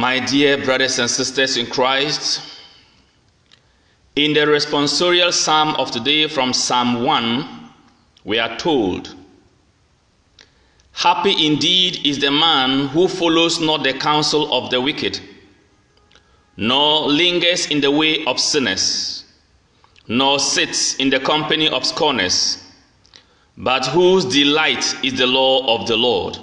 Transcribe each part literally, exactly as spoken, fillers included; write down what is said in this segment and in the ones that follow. My dear brothers and sisters in Christ, in the responsorial psalm of today from Psalm one, we are told, "Happy indeed is the man who follows not the counsel of the wicked, nor lingers in the way of sinners, nor sits in the company of scorners, but whose delight is the law of the Lord,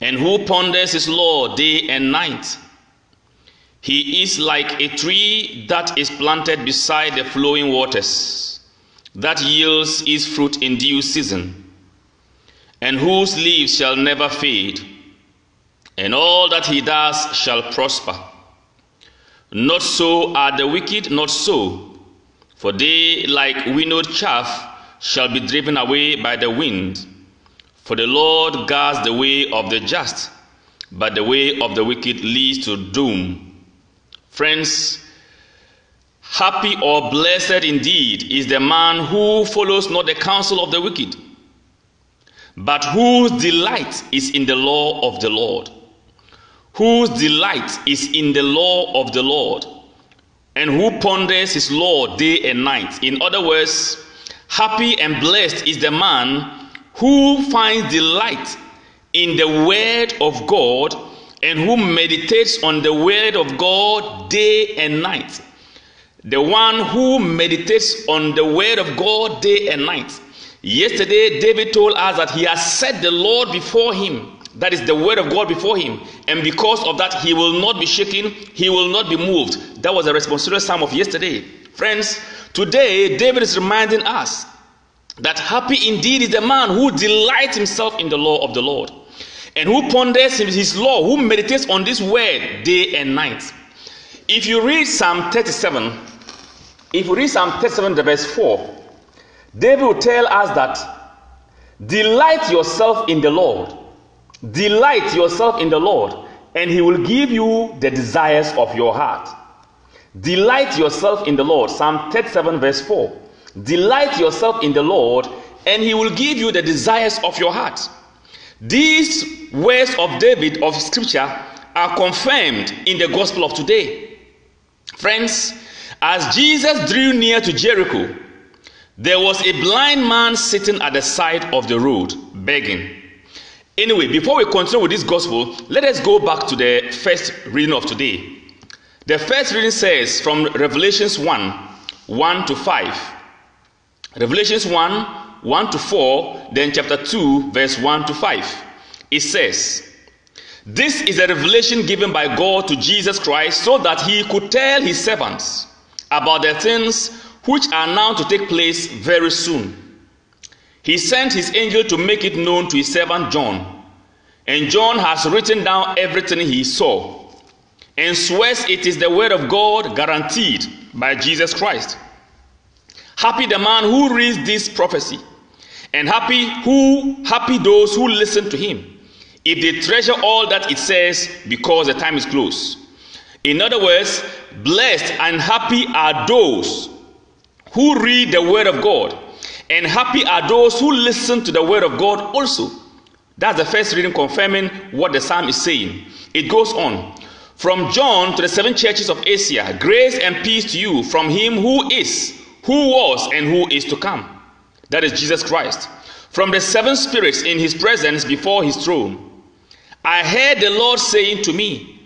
and who ponders his law day and night. He is like a tree that is planted beside the flowing waters, that yields its fruit in due season, and whose leaves shall never fade, and all that he does shall prosper. Not so are the wicked, not so, for they, like winnowed chaff, shall be driven away by the wind. For the Lord guards the way of the just, but the way of the wicked leads to doom." Friends, happy or blessed indeed is the man who follows not the counsel of the wicked, but whose delight is in the law of the Lord, whose delight is in the law of the Lord, and who ponders his law day and night. In other words, happy and blessed is the man who finds delight in the word of God and who meditates on the word of God day and night. The one who meditates on the word of God day and night. Yesterday, David told us that he has set the Lord before him, that is the word of God before him, and because of that he will not be shaken, he will not be moved. That was the responsorial psalm of yesterday. Friends, today David is reminding us that happy indeed is the man who delights himself in the law of the Lord, and who ponders his law, who meditates on this word day and night. If you read Psalm thirty-seven, if you read Psalm thirty-seven, the verse four, David will tell us that delight yourself in the Lord, delight yourself in the Lord, and he will give you the desires of your heart. Delight yourself in the Lord. Psalm thirty-seven verse four. Delight yourself in the Lord, and he will give you the desires of your heart. These words of David of Scripture are confirmed in the gospel of today. Friends, as Jesus drew near to Jericho, there was a blind man sitting at the side of the road, begging. Anyway, before we continue with this gospel, let us go back to the first reading of today. The first reading says from Revelations one, one to five. Revelations one, one to four, then chapter two, verse one to five. It says, "This is a revelation given by God to Jesus Christ, so that he could tell his servants about the things which are now to take place very soon. He sent his angel to make it known to his servant John, and John has written down everything he saw, and swears it is the word of God guaranteed by Jesus Christ. Happy the man who reads this prophecy, and happy who happy those who listen to him, if they treasure all that it says, because the time is close." In other words, blessed and happy are those who read the word of God, and happy are those who listen to the word of God also. That's the first reading confirming what the psalm is saying. It goes on. "From John to the seven churches of Asia, grace and peace to you from him who is, who was, and who is to come." That is Jesus Christ. "From the seven spirits in his presence before his throne. I heard the Lord saying to me,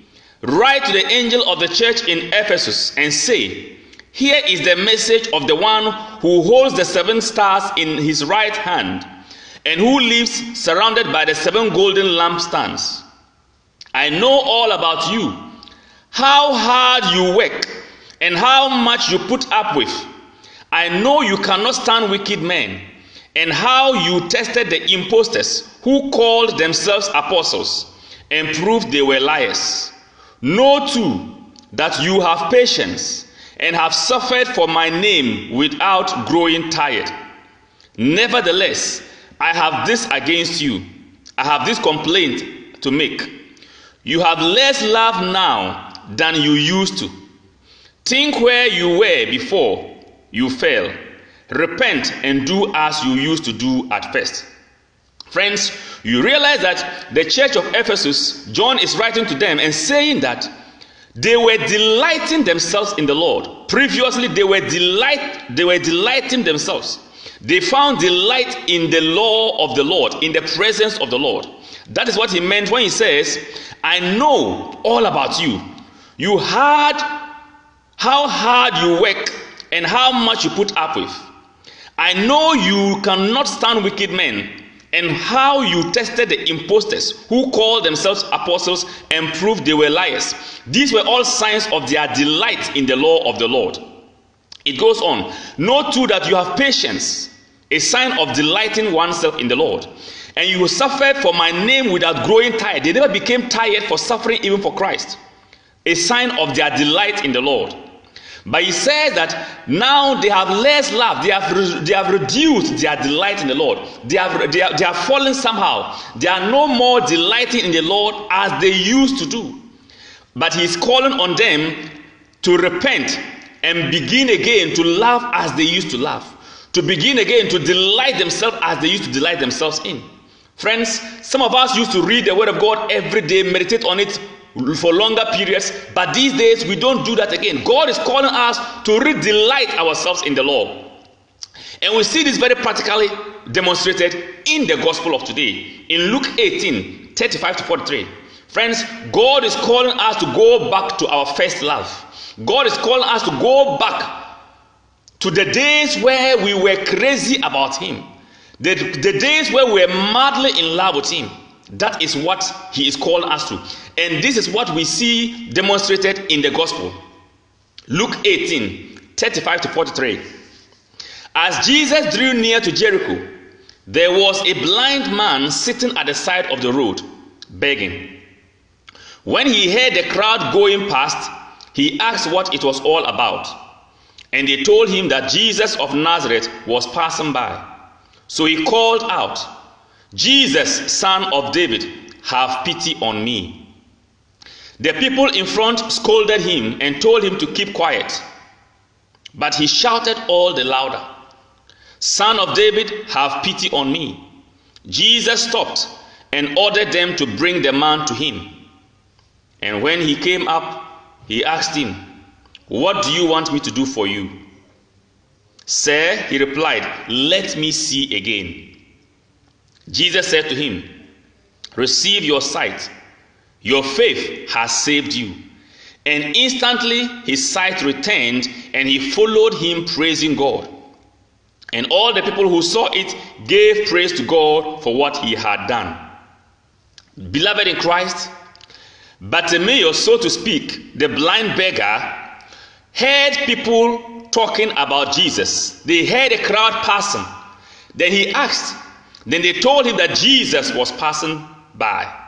write to the angel of the church in Ephesus and say, here is the message of the one who holds the seven stars in his right hand, and who lives surrounded by the seven golden lampstands. I know all about you, how hard you work, and how much you put up with. I know you cannot stand wicked men, and how you tested the impostors who called themselves apostles and proved they were liars. Know too that you have patience, and have suffered for my name without growing tired. Nevertheless, I have this against you. I have this complaint to make. You have less love now than you used to. Think where you were before you fell. Repent and do as you used to do at first." Friends, You realize that the church of Ephesus, John is writing to them and saying that they were delighting themselves in the Lord. Previously, they were delight, they were delighting themselves. They found delight in the law of the Lord, in the presence of the Lord. That is what he meant when he says, I know all about you. You had how hard you work and how much you put up with. I know you cannot stand wicked men, and how you tested the imposters who called themselves apostles and proved they were liars. These were all signs of their delight in the law of the Lord. It goes on. Know too that you have patience, a sign of delighting oneself in the Lord. And you suffered for my name without growing tired. They never became tired for suffering even for Christ. A sign of their delight in the Lord. But he says that now they have less love. They have, re- they have reduced their delight in the Lord. They have, re- they, have, they have fallen somehow. They are no more delighting in the Lord as they used to do. But he's calling on them to repent and begin again to love as they used to love. To begin again to delight themselves as they used to delight themselves in. Friends, some of us used to read the Word of God every day, meditate on it for longer periods, but these days we don't do that again. God is calling us to re-delight ourselves in the law. And we see this very practically demonstrated in the gospel of today. In Luke eighteen, thirty-five to forty-three. Friends, God is calling us to go back to our first love. God is calling us to go back to the days where we were crazy about Him. The, the days where we were madly in love with Him. That is what He is calling us to. And this is what we see demonstrated in the gospel. Luke eighteen, thirty-five to forty-three. As Jesus drew near to Jericho, there was a blind man sitting at the side of the road, begging. When he heard the crowd going past, he asked what it was all about. And they told him that Jesus of Nazareth was passing by. So he called out, Jesus, Son of David, have pity on me. The people in front scolded him and told him to keep quiet. But he shouted all the louder, Son of David, have pity on me. Jesus stopped and ordered them to bring the man to him. And when he came up, he asked him, What do you want me to do for you? Sir, he replied, Let me see again. Jesus said to him, Receive your sight. Your faith has saved you. And instantly his sight returned, and he followed him praising God. And all the people who saw it gave praise to God for what he had done. Beloved in Christ, Bartimaeus, so to speak, the blind beggar, heard people talking about Jesus. They heard a crowd passing. Then he asked, Then they told him that Jesus was passing by.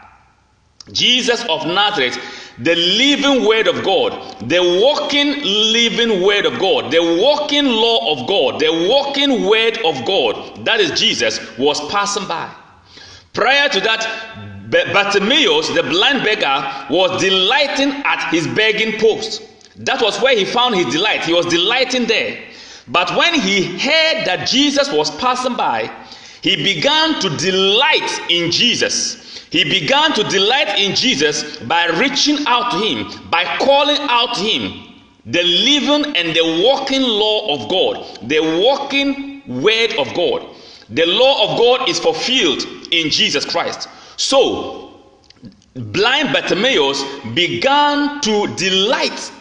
Jesus of Nazareth, the living Word of God, the walking living Word of God, the walking law of God, the walking Word of God, that is Jesus, was passing by. Prior to that, Bartimaeus, the blind beggar, was delighting at his begging post. That was where he found his delight. He was delighting there. But when he heard that Jesus was passing by, he began to delight in Jesus. He began to delight in Jesus by reaching out to him, by calling out to him, the living and the walking law of God, the walking Word of God. The law of God is fulfilled in Jesus Christ. So, blind Bartimaeus began to delight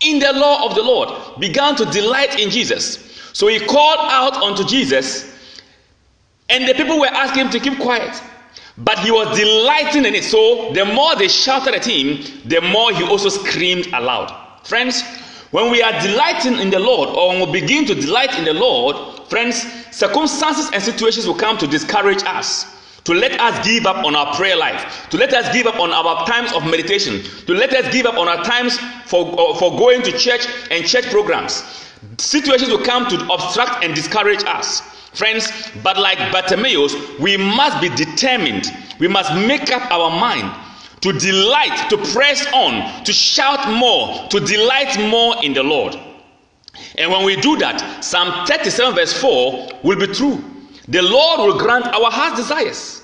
in the law of the Lord, began to delight in Jesus. So he called out unto Jesus, and the people were asking him to keep quiet. But he was delighting in it. So the more they shouted at him, the more he also screamed aloud. Friends, when we are delighting in the Lord, or when we begin to delight in the Lord, friends, circumstances and situations will come to discourage us, to let us give up on our prayer life, to let us give up on our times of meditation, to let us give up on our times for, for going to church and church programs. Situations will come to obstruct and discourage us. Friends, but like Bartimaeus, we must be determined. We must make up our mind to delight, to press on, to shout more, to delight more in the Lord. And when we do that, Psalm thirty-seven verse four will be true. The Lord will grant our heart's desires.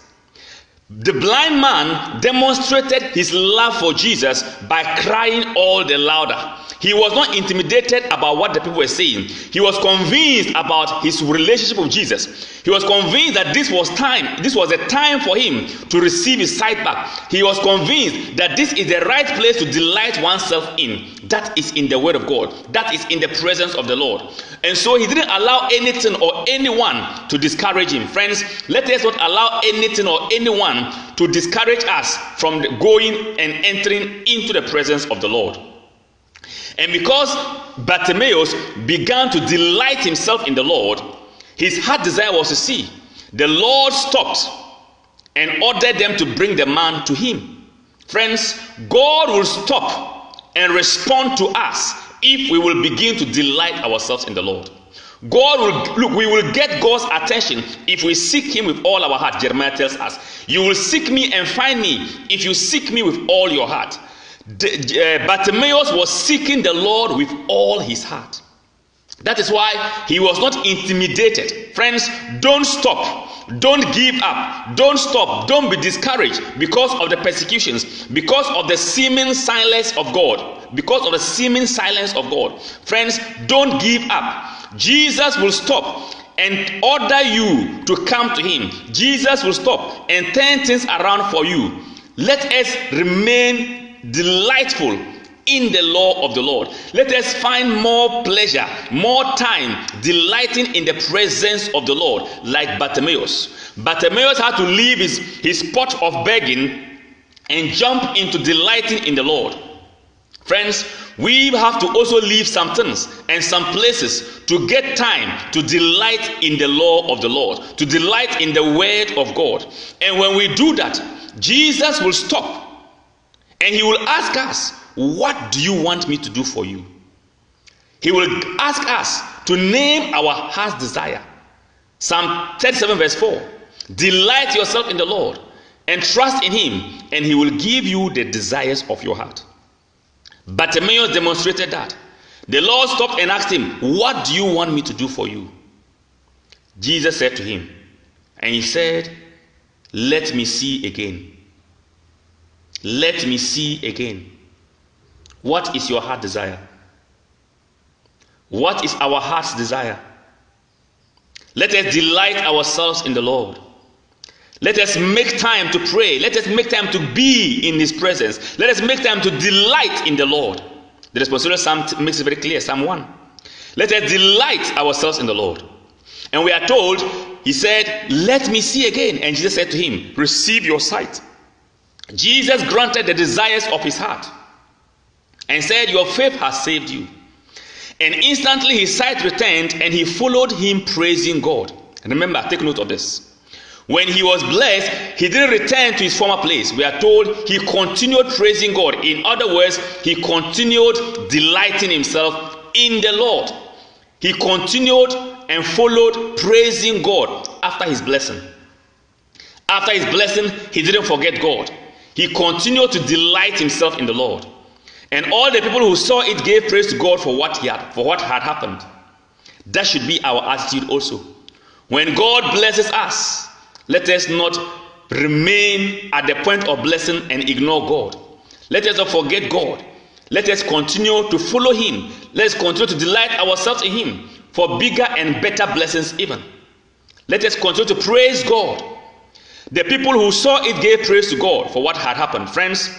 The blind man demonstrated his love for Jesus by crying all the louder. He was not intimidated about what the people were saying. He was convinced about his relationship with Jesus. He was convinced that this was time. This was a time for him to receive his sight back. He was convinced that this is the right place to delight oneself in. That is in the Word of God. That is in the presence of the Lord. And so he didn't allow anything or anyone to discourage him. Friends, let us not allow anything or anyone to discourage us from going and entering into the presence of the Lord. And because Bartimaeus began to delight himself in the Lord, his heart desire was to see. The Lord stopped and ordered them to bring the man to him. Friends, God will stop and respond to us if we will begin to delight ourselves in the Lord. God will look, we will get God's attention if we seek him with all our heart. Jeremiah tells us, you will seek me and find me if you seek me with all your heart. The, uh, Bartimaeus was seeking the Lord with all his heart. That is why he was not intimidated. Friends, don't stop. Don't give up. Don't stop. Don't be discouraged because of the persecutions, because of the seeming silence of God, because of the seeming silence of God. Friends, don't give up. Jesus will stop and order you to come to him. Jesus will stop and turn things around for you. Let us remain delightful in the law of the Lord. Let us find more pleasure, more time delighting in the presence of the Lord, like Bartimaeus. Bartimaeus had to leave his, his spot of begging and jump into delighting in the Lord. Friends, we have to also leave some things and some places to get time to delight in the law of the Lord, to delight in the word of God. And when we do that, Jesus will stop. And he will ask us, what do you want me to do for you? He will ask us to name our heart's desire. Psalm thirty-seven verse four. Delight yourself in the Lord and trust in him, and he will give you the desires of your heart. Bartimaeus demonstrated that. The Lord stopped and asked him, what do you want me to do for you? Jesus said to him, and he said, let me see again. Let me see again. What is your heart desire? What is our heart's desire? Let us delight ourselves in the Lord. Let us make time to pray. Let us make time to be in his presence. Let us make time to delight in the Lord. The responsorial psalm makes it very clear, Psalm one. Let us delight ourselves in the Lord. And we are told, he said, let me see again. And Jesus said to him, receive your sight. Jesus granted the desires of his heart and said, your faith has saved you. And instantly his sight returned, and he followed him praising God. And remember, take note of this. When he was blessed, he didn't return to his former place. We are told he continued praising God. In other words, he continued delighting himself in the Lord. He continued and followed praising God after his blessing. After his blessing, he didn't forget God. He continued to delight himself in the Lord. And all the people who saw it gave praise to God for what he had, for what had happened. That should be our attitude also. When God blesses us, let us not remain at the point of blessing and ignore God. Let us not forget God. Let us continue to follow him. Let us continue to delight ourselves in him for bigger and better blessings even. Let us continue to praise God. The people who saw it gave praise to God for what had happened. Friends,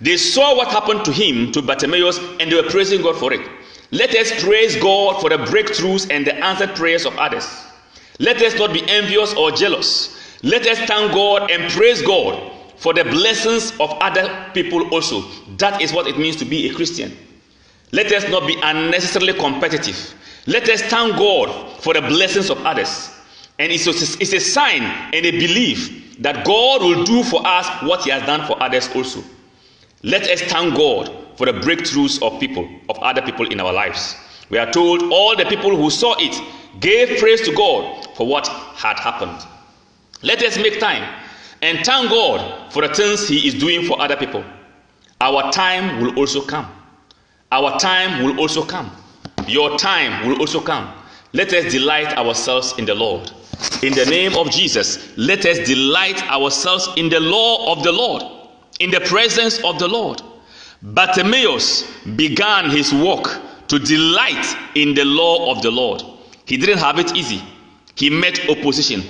they saw what happened to him, to Bartimaeus, and they were praising God for it. Let us praise God for the breakthroughs and the answered prayers of others. Let us not be envious or jealous. Let us thank God and praise God for the blessings of other people also. That is what it means to be a Christian. Let us not be unnecessarily competitive. Let us thank God for the blessings of others. And it's a, it's a sign and a belief that God will do for us what he has done for others also. Let us thank God for the breakthroughs of people, of other people in our lives. We are told all the people who saw it gave praise to God for what had happened. Let us make time and thank God for the things he is doing for other people. Our time will also come. Our time will also come. Your time will also come. Let us delight ourselves in the Lord. In the name of Jesus, let us delight ourselves in the law of the Lord, in the presence of the Lord. Bartimaeus began his walk to delight in the law of the Lord. He didn't have it easy. He met opposition.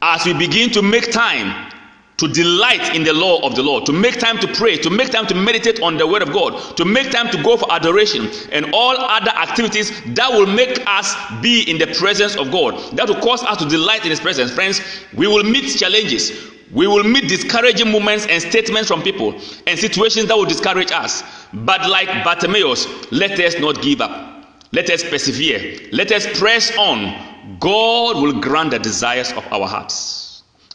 As we begin to make time to delight in the law of the Lord, to make time to pray, to make time to meditate on the word of God, to make time to go for adoration and all other activities that will make us be in the presence of God, that will cause us to delight in his presence. Friends, we will meet challenges. We will meet discouraging moments and statements from people and situations that will discourage us. But like Bartimaeus, let us not give up. Let us persevere. Let us press on. God will grant the desires of our hearts.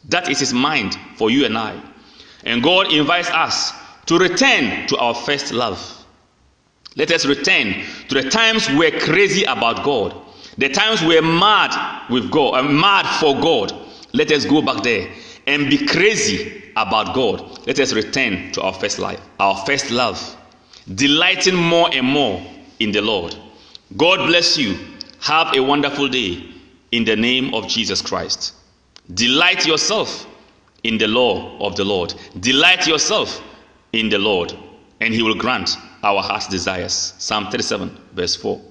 That is his mind for you and I. And God invites us to return to our first love. Let us return to the times we're crazy about God, the times we're mad with God, uh, mad for God. Let us go back there and be crazy about God. Let us return to our first life, our first love, delighting more and more in the Lord. God bless you. Have a wonderful day in the name of Jesus Christ. Delight yourself in the law of the Lord. Delight yourself in the Lord, and he will grant our heart's desires. Psalm thirty-seven, verse four.